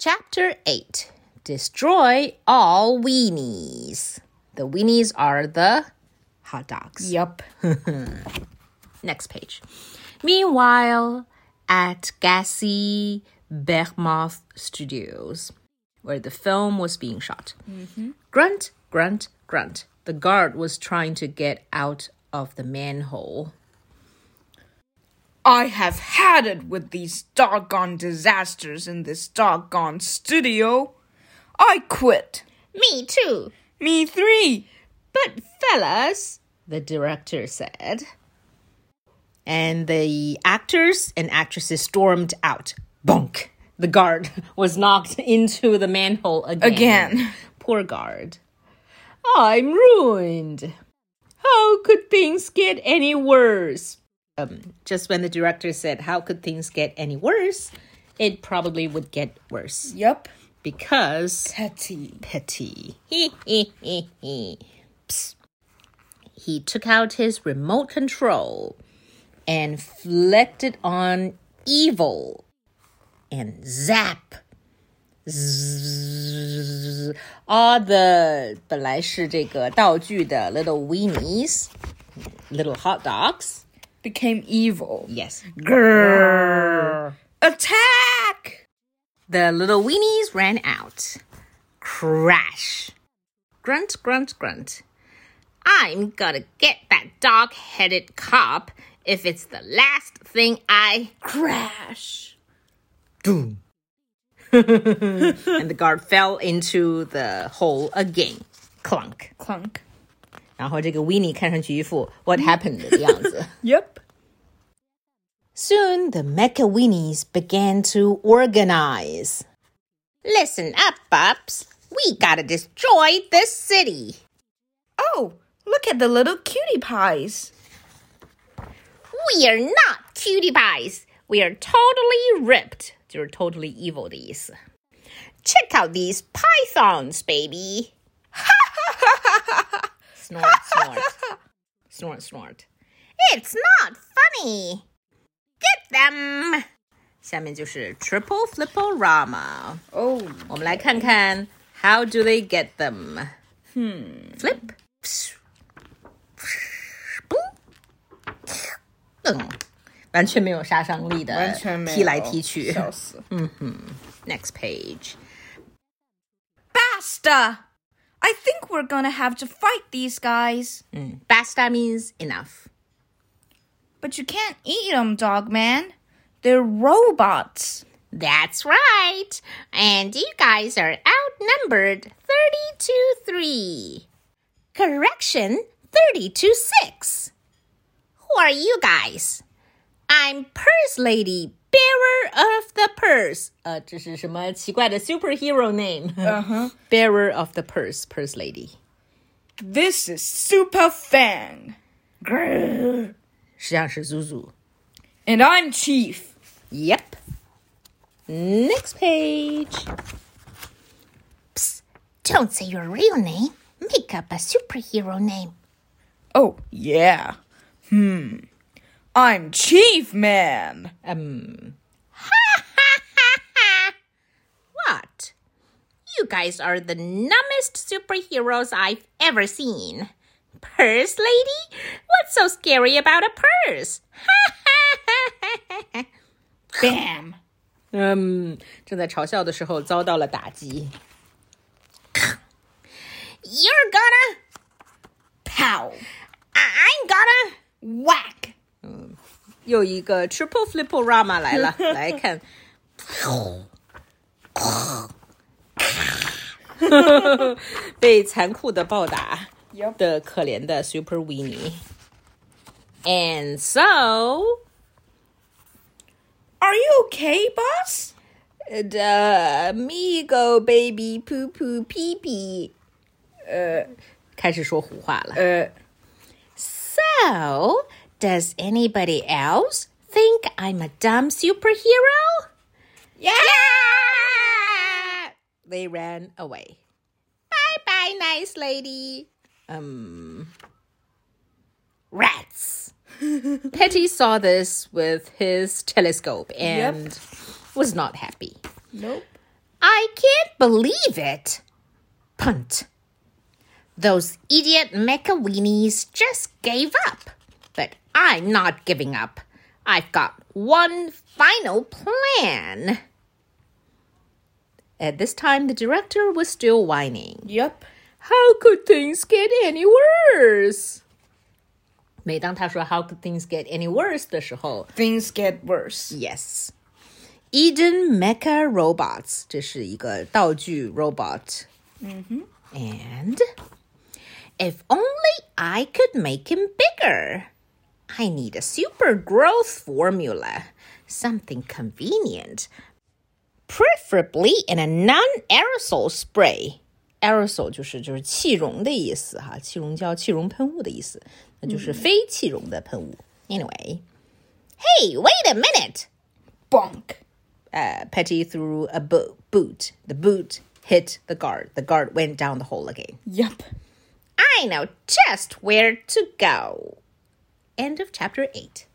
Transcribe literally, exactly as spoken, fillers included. Chapter eight. Destroy all weenies. The weenies are the hot dogs. Yup. Next page. Meanwhile, at Gassy Behrmoth Studios, where the film was being shot. Mm-hmm. Grunt, grunt, grunt. The guard was trying to get out of the manhole. I have had it with these doggone disasters in this doggone studio. I quit. Me too. Me three. But fellas, the director said. And the actors and actresses stormed out. Bonk. The guard was knocked into the manhole again. Again. Poor guard. I'm ruined. How could things get any worse? Um, just when the director said, how could things get any worse? It probably would get worse. Yep. Because... Petty. Petty. Psst. He took out his remote control and flicked it on evil. And zap. Zzz, all the 本来是这个道具的 little weenies, little hot dogs. Became evil. Yes. Grrr. Attack! The little weenies ran out. Crash. Grunt, grunt, grunt. I'm gonna get that dog-headed cop if it's the last thing I crash. Boom. And the guard fell into the hole again. Clunk. Clunk. 然后这个 weenie 看上去一副 what happened 的样子。Yep. Soon the Mecha-Weenies began to organize. Listen up, pups. We gotta destroy this city. Oh, look at the little cutie pies. We are not cutie pies. We are totally ripped. 就是 totally evil 的意思。Check out these pythons, baby. Ha ha ha ha ha. Snort, snort. Snort, snort. It's not funny. Get them. 下面就是 triple flipporama. Oh. 我们来看看 how do they get them? Hmm. Flip. Boom. 完全没有杀伤力的，完全没有，踢来踢去，笑死。嗯哼。Next page. Basta.I think we're gonna have to fight these guys. Mm. Basta means enough. But you can't eat them, Dog Man. They're robots. That's right. And you guys are outnumbered thirty to three. Correction, thirty to six. Who are you guys? I'm Purse Lady, bearer of the purse. 呃，这是什么奇怪的 superhero name? Uh-huh. Bearer of the purse, Purse Lady. This is Super Fang. Grrr. 实际上是 Zuzu. And I'm Chief. Yep. Next page. Psst, don't say your real name. Make up a superhero name. Oh, yeah. Hmm.I'm Chief Man. Um. Ha ha ha ha. What? You guys are the numbest superheroes I've ever seen. Purse Lady? What's so scary about a purse? Ha ha ha ha. Bam. Um. 正在嘲笑的时候遭到了打击。You're gonna. Pow. I'm gonna. Whack.又一个 triple flipporama 来了，来看，被残酷的暴打的可怜的 Super Weenie。And so, are you okay, boss? The amigo baby poo poo pee pee. 呃，开始说胡话了。呃 ，So.Does anybody else think I'm a dumb superhero? Yeah! Yeah! They ran away. Bye-bye, nice lady. Um, rats. Petty saw this with his telescope and yep. was not happy. Nope. I can't believe it. Punt. Those idiot Mecha-Weenies just gave up. But I'm not giving up. I've got one final plan. At this time, the director was still whining. Yep. How could things get any worse? 每当他说 how could things get any worse 的时候 Things get worse. Yes. Eden Mecha Robots. 这是一个道具 robot. Mm-hmm. And if only I could make him bigger. I need a super growth formula. Something convenient.Preferably in a non-aerosol spray. Aerosol 就是就是气溶的意思哈，气溶胶、气溶喷雾的意思，那就是非气溶的喷雾。Anyway, hey, wait a minute! Bonk. Uh, Petty threw a bo- boot. The boot hit the guard. The guard went down the hole again. Yep. I know just where to go. End of chapter eight.